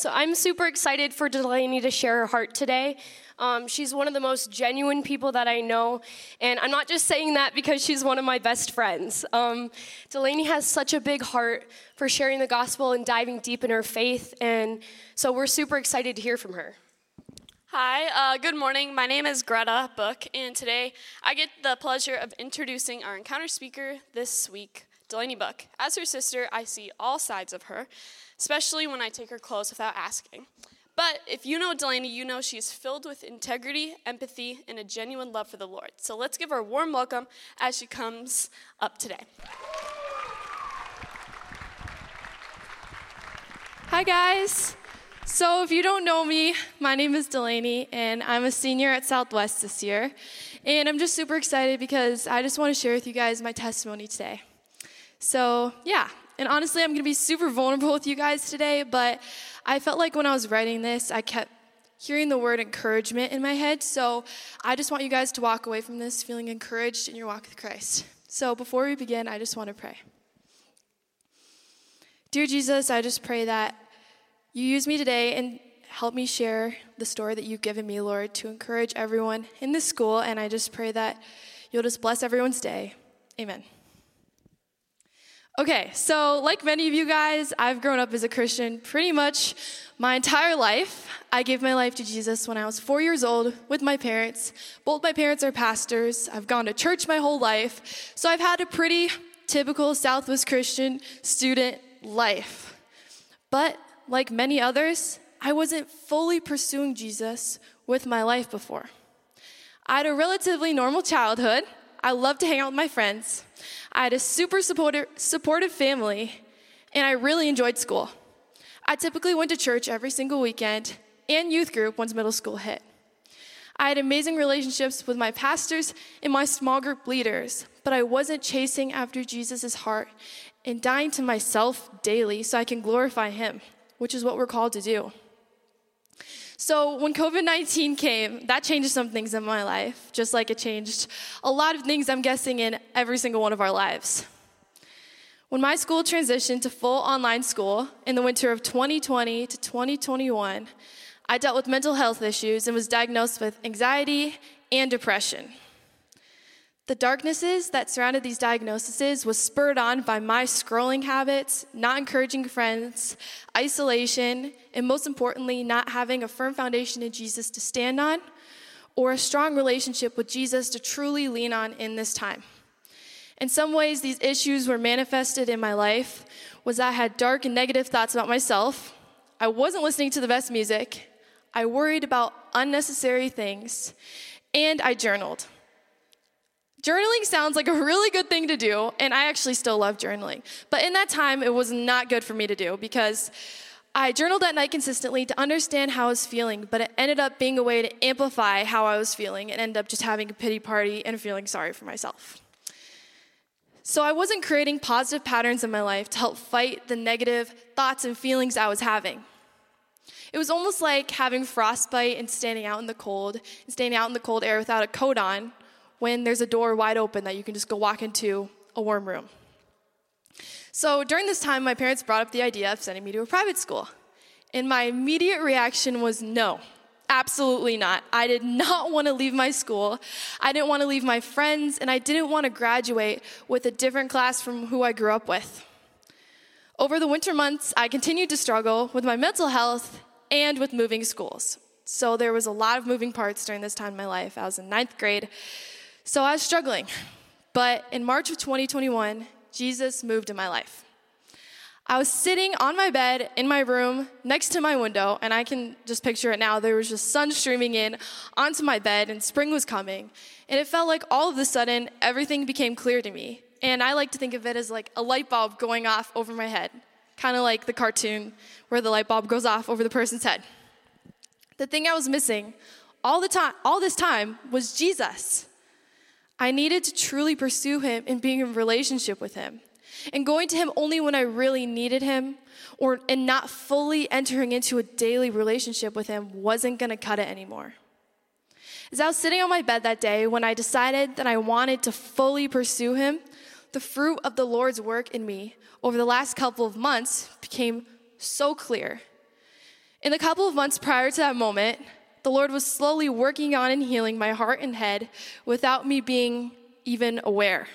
So I'm super excited for Delaney to share her heart today. She's one of the most genuine people that I know, and I'm not just saying that because she's one of my best friends. Delaney has such a big heart for sharing the gospel and diving deep in her faith, and so we're super excited to hear from her. Hi, good morning. My name is Greta Book, and today I get the pleasure of introducing our encounter speaker this week, Delaney Buck. As her sister, I see all sides of her, especially when I take her clothes without asking. But if you know Delaney, you know she is filled with integrity, empathy, and a genuine love for the Lord. So let's give her a warm welcome as she comes up today. Hi, guys. So if you don't know me, my name is Delaney, and I'm a senior at Southwest this year. And I'm just super excited because I just want to share with you guys my testimony today. So, yeah. And honestly, I'm going to be super vulnerable with you guys today, but I felt like when I was writing this, I kept hearing the word encouragement in my head. So I just want you guys to walk away from this feeling encouraged in your walk with Christ. So before we begin, I just want to pray. Dear Jesus, I just pray that you use me today and help me share the story that you've given me, Lord, to encourage everyone in this school. And I just pray that you'll just bless everyone's day. Amen. Okay, so like many of you guys, I've grown up as a Christian pretty much my entire life. I gave my life to Jesus when I was 4 years old with my parents. Both my parents are pastors. I've gone to church my whole life. So I've had a pretty typical Southwest Christian student life. But like many others, I wasn't fully pursuing Jesus with my life before. I had a relatively normal childhood. I loved to hang out with my friends. I had a super supportive family, and I really enjoyed school. I typically went to church every single weekend and youth group once middle school hit. I had amazing relationships with my pastors and my small group leaders, but I wasn't chasing after Jesus' heart and dying to myself daily so I can glorify him, which is what we're called to do. So when COVID-19 came, that changed some things in my life, just like it changed a lot of things, I'm guessing, in every single one of our lives. When my school transitioned to full online school in the winter of 2020 to 2021, I dealt with mental health issues and was diagnosed with anxiety and depression. The darknesses that surrounded these diagnoses was spurred on by my scrolling habits, not encouraging friends, isolation, and most importantly, not having a firm foundation in Jesus to stand on or a strong relationship with Jesus to truly lean on in this time. In some ways, these issues were manifested in my life was I had dark and negative thoughts about myself. I wasn't listening to the best music. I worried about unnecessary things, and I journaled. Journaling sounds like a really good thing to do, and I actually still love journaling. But in that time, it was not good for me to do because I journaled at night consistently to understand how I was feeling, but it ended up being a way to amplify how I was feeling and end up just having a pity party and feeling sorry for myself. So I wasn't creating positive patterns in my life to help fight the negative thoughts and feelings I was having. It was almost like having frostbite and standing out in the cold air without a coat on, when there's a door wide open that you can just go walk into a warm room. So during this time, my parents brought up the idea of sending me to a private school. And my immediate reaction was no, absolutely not. I did not want to leave my school. I didn't want to leave my friends, and I didn't want to graduate with a different class from who I grew up with. Over the winter months, I continued to struggle with my mental health and with moving schools. So there was a lot of moving parts during this time in my life. I was in 9th grade. So I was struggling, but in March of 2021, Jesus moved in my life. I was sitting on my bed in my room next to my window, and I can just picture it now. There was just sun streaming in onto my bed, and spring was coming, and it felt like all of a sudden, everything became clear to me, and I like to think of it as like a light bulb going off over my head, kind of like the cartoon where the light bulb goes off over the person's head. The thing I was missing all this time was Jesus. I needed to truly pursue him and being in relationship with him and going to him only when I really needed him and not fully entering into a daily relationship with him wasn't going to cut it anymore. As I was sitting on my bed that day when I decided that I wanted to fully pursue him, the fruit of the Lord's work in me over the last couple of months became so clear. In the couple of months prior to that moment, the Lord was slowly working on and healing my heart and head without me being even aware.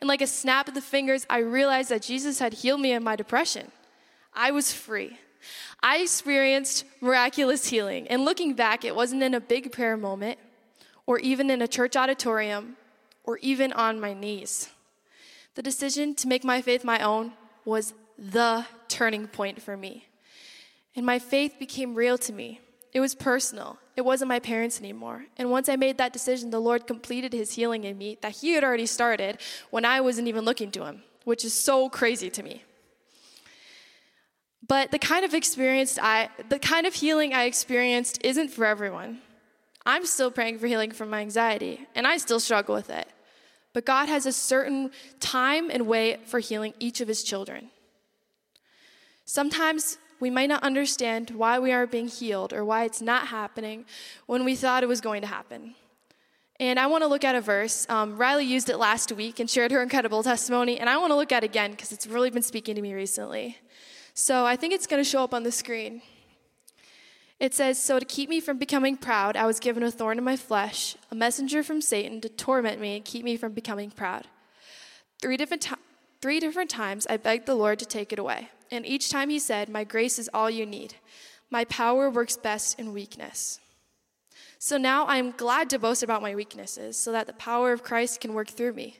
And like a snap of the fingers, I realized that Jesus had healed me of my depression. I was free. I experienced miraculous healing. And looking back, it wasn't in a big prayer moment or even in a church auditorium or even on my knees. The decision to make my faith my own was the turning point for me. And my faith became real to me. It was personal. It wasn't my parents anymore. And once I made that decision, the Lord completed his healing in me that he had already started when I wasn't even looking to him, which is so crazy to me. But the kind of healing I experienced isn't for everyone. I'm still praying for healing from my anxiety, and I still struggle with it. But God has a certain time and way for healing each of his children. Sometimes we might not understand why we aren't being healed or why it's not happening when we thought it was going to happen. And I want to look at a verse. Riley used it last week and shared her incredible testimony, and I want to look at it again because it's really been speaking to me recently. So I think it's going to show up on the screen. It says, "So to keep me from becoming proud, I was given a thorn in my flesh, a messenger from Satan to torment me and keep me from becoming proud. Three different times I begged the Lord to take it away. And each time he said, 'My grace is all you need. My power works best in weakness.' So now I am glad to boast about my weaknesses so that the power of Christ can work through me.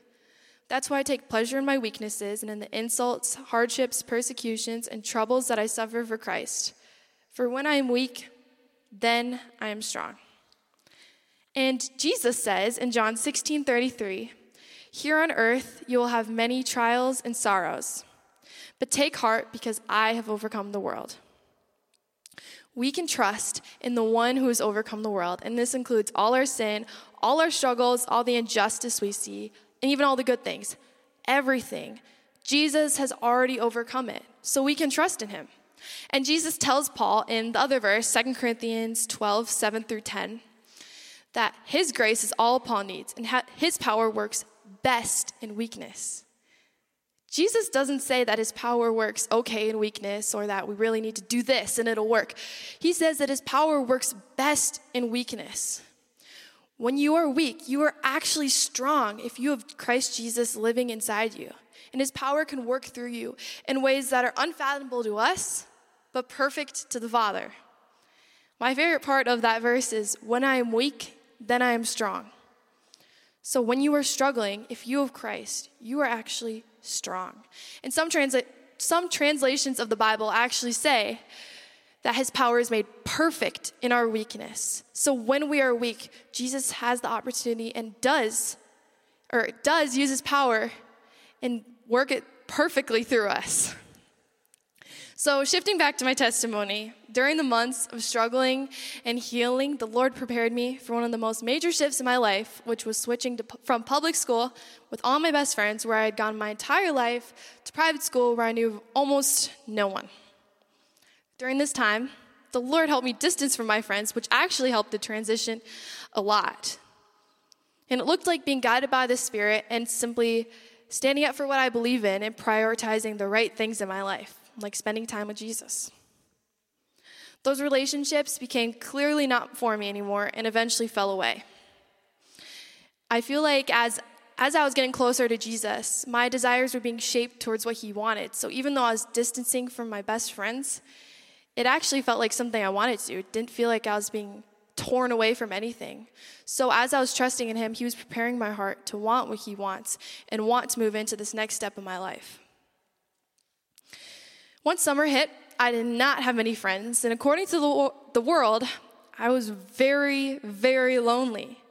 That's why I take pleasure in my weaknesses and in the insults, hardships, persecutions, and troubles that I suffer for Christ. For when I am weak, then I am strong." And Jesus says in John 16, 33, "Here on earth you will have many trials and sorrows, but take heart because I have overcome the world." We can trust in the one who has overcome the world, and this includes all our sin, all our struggles, all the injustice we see, and even all the good things, everything. Jesus has already overcome it, so we can trust in him. And Jesus tells Paul in the other verse, 2 Corinthians 12, 7-10, that his grace is all Paul needs, and his power works best in weakness. Jesus doesn't say that his power works okay in weakness or that we really need to do this and it'll work. He says that his power works best in weakness. When you are weak, you are actually strong if you have Christ Jesus living inside you. And his power can work through you in ways that are unfathomable to us, but perfect to the Father. My favorite part of that verse is, "When I am weak, then I am strong." So when you are struggling, if you have Christ, you are actually strong. And some translations of the Bible actually say that his power is made perfect in our weakness. So when we are weak, Jesus has the opportunity and does use his power and work it perfectly through us. So shifting back to my testimony, during the months of struggling and healing, the Lord prepared me for one of the most major shifts in my life, which was switching from public school with all my best friends, where I had gone my entire life, to private school where I knew almost no one. During this time, the Lord helped me distance from my friends, which actually helped the transition a lot. And it looked like being guided by the Spirit and simply standing up for what I believe in and prioritizing the right things in my life, like spending time with Jesus. Those relationships became clearly not for me anymore and eventually fell away. I feel like as I was getting closer to Jesus, my desires were being shaped towards what he wanted. So even though I was distancing from my best friends, it actually felt like something I wanted to do. It didn't feel like I was being torn away from anything. So as I was trusting in him, he was preparing my heart to want what he wants and want to move into this next step of my life. Once summer hit, I did not have many friends, and according to the world, I was very, very lonely.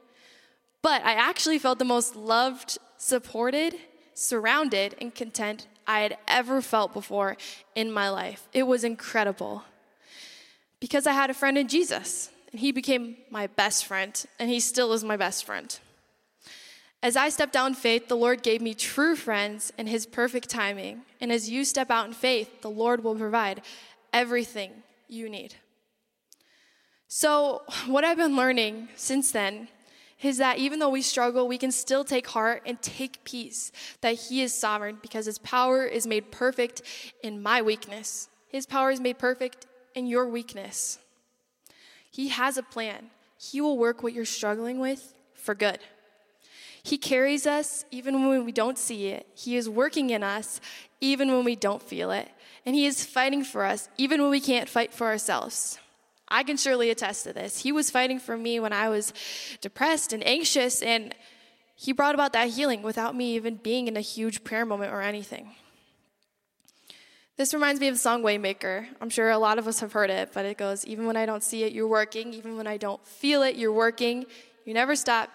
But I actually felt the most loved, supported, surrounded, and content I had ever felt before in my life. It was incredible because I had a friend in Jesus, and he became my best friend, and he still is my best friend. As I stepped out in faith, the Lord gave me true friends in his perfect timing. And as you step out in faith, the Lord will provide everything you need. So what I've been learning since then is that even though we struggle, we can still take heart and take peace that he is sovereign because his power is made perfect in my weakness. His power is made perfect in your weakness. He has a plan. He will work what you're struggling with for good. He carries us even when we don't see it. He is working in us even when we don't feel it. And he is fighting for us even when we can't fight for ourselves. I can surely attest to this. He was fighting for me when I was depressed and anxious, and he brought about that healing without me even being in a huge prayer moment or anything. This reminds me of the song Waymaker. I'm sure a lot of us have heard it, but it goes, even when I don't see it, you're working. Even when I don't feel it, you're working. You never stop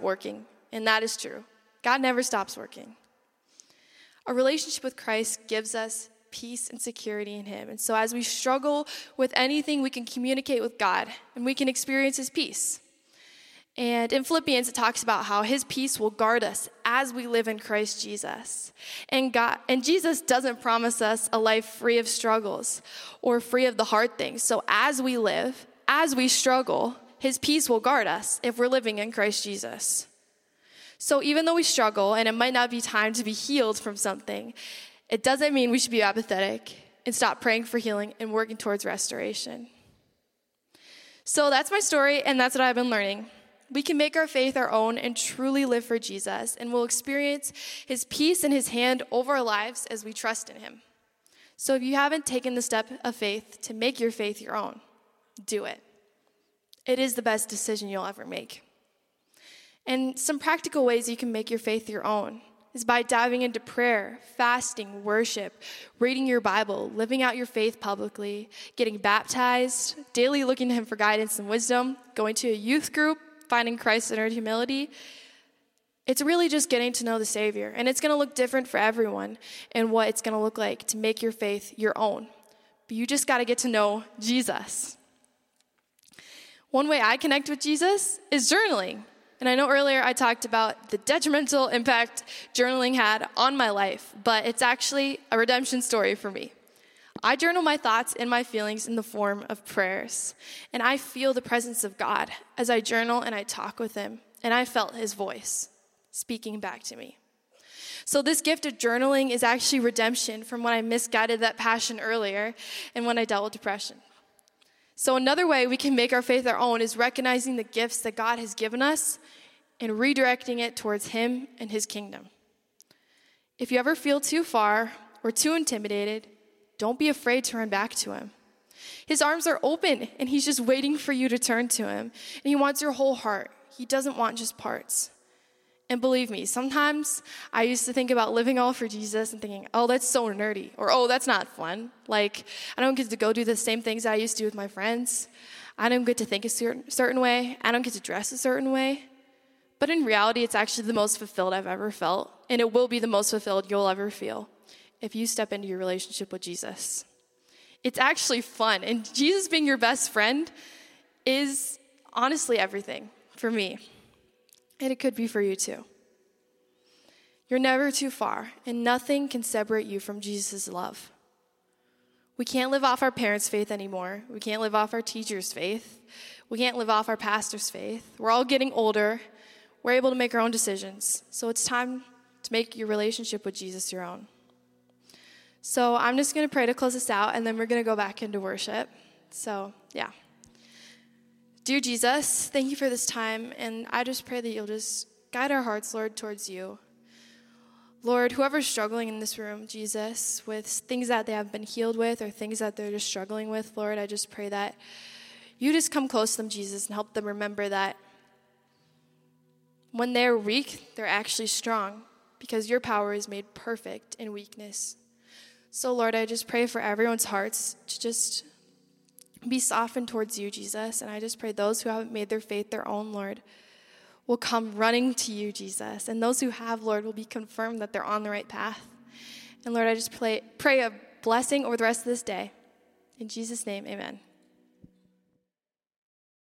working. And that is true. God never stops working. A relationship with Christ gives us peace and security in him. And so as we struggle with anything, we can communicate with God and we can experience his peace. And in Philippians, it talks about how his peace will guard us as we live in Christ Jesus. And Jesus doesn't promise us a life free of struggles or free of the hard things. So as we live, as we struggle, his peace will guard us if we're living in Christ Jesus. So even though we struggle and it might not be time to be healed from something, it doesn't mean we should be apathetic and stop praying for healing and working towards restoration. So that's my story, and that's what I've been learning. We can make our faith our own and truly live for Jesus, and we'll experience his peace and his hand over our lives as we trust in him. So if you haven't taken the step of faith to make your faith your own, do it. It is the best decision you'll ever make. And some practical ways you can make your faith your own is by diving into prayer, fasting, worship, reading your Bible, living out your faith publicly, getting baptized, daily looking to him for guidance and wisdom, going to a youth group, finding Christ-centered humility. It's really just getting to know the Savior, and it's going to look different for everyone and what it's going to look like to make your faith your own. But you just got to get to know Jesus. One way I connect with Jesus is journaling. And I know earlier I talked about the detrimental impact journaling had on my life, but it's actually a redemption story for me. I journal my thoughts and my feelings in the form of prayers, and I feel the presence of God as I journal and I talk with him, and I felt his voice speaking back to me. So this gift of journaling is actually redemption from when I misguided that passion earlier and when I dealt with depression. So another way we can make our faith our own is recognizing the gifts that God has given us and redirecting it towards him and his kingdom. If you ever feel too far or too intimidated, don't be afraid to run back to him. His arms are open, and he's just waiting for you to turn to him. And he wants your whole heart. He doesn't want just parts. And believe me, sometimes I used to think about living all for Jesus and thinking, oh, that's so nerdy, or oh, that's not fun. Like, I don't get to go do the same things I used to do with my friends. I don't get to think a certain way. I don't get to dress a certain way. But in reality, it's actually the most fulfilled I've ever felt, and it will be the most fulfilled you'll ever feel if you step into your relationship with Jesus. It's actually fun, and Jesus being your best friend is honestly everything for me. And it could be for you too. You're never too far, and nothing can separate you from Jesus' love. We can't live off our parents' faith anymore. We can't live off our teachers' faith. We can't live off our pastor's faith. We're all getting older. We're able to make our own decisions. So it's time to make your relationship with Jesus your own. So I'm just going to pray to close this out, and then we're going to go back into worship. So, yeah. Dear Jesus, thank you for this time, and I just pray that you'll just guide our hearts, Lord, towards you. Lord, whoever's struggling in this room, Jesus, with things that they have been healed with or things that they're just struggling with, Lord, I just pray that you just come close to them, Jesus, and help them remember that when they're weak, they're actually strong because your power is made perfect in weakness. So, Lord, I just pray for everyone's hearts to just be softened towards you, Jesus, and I just pray those who haven't made their faith their own, Lord, will come running to you, Jesus, and those who have, Lord, will be confirmed that they're on the right path. And Lord, I just pray a blessing over the rest of this day. In Jesus' name, amen.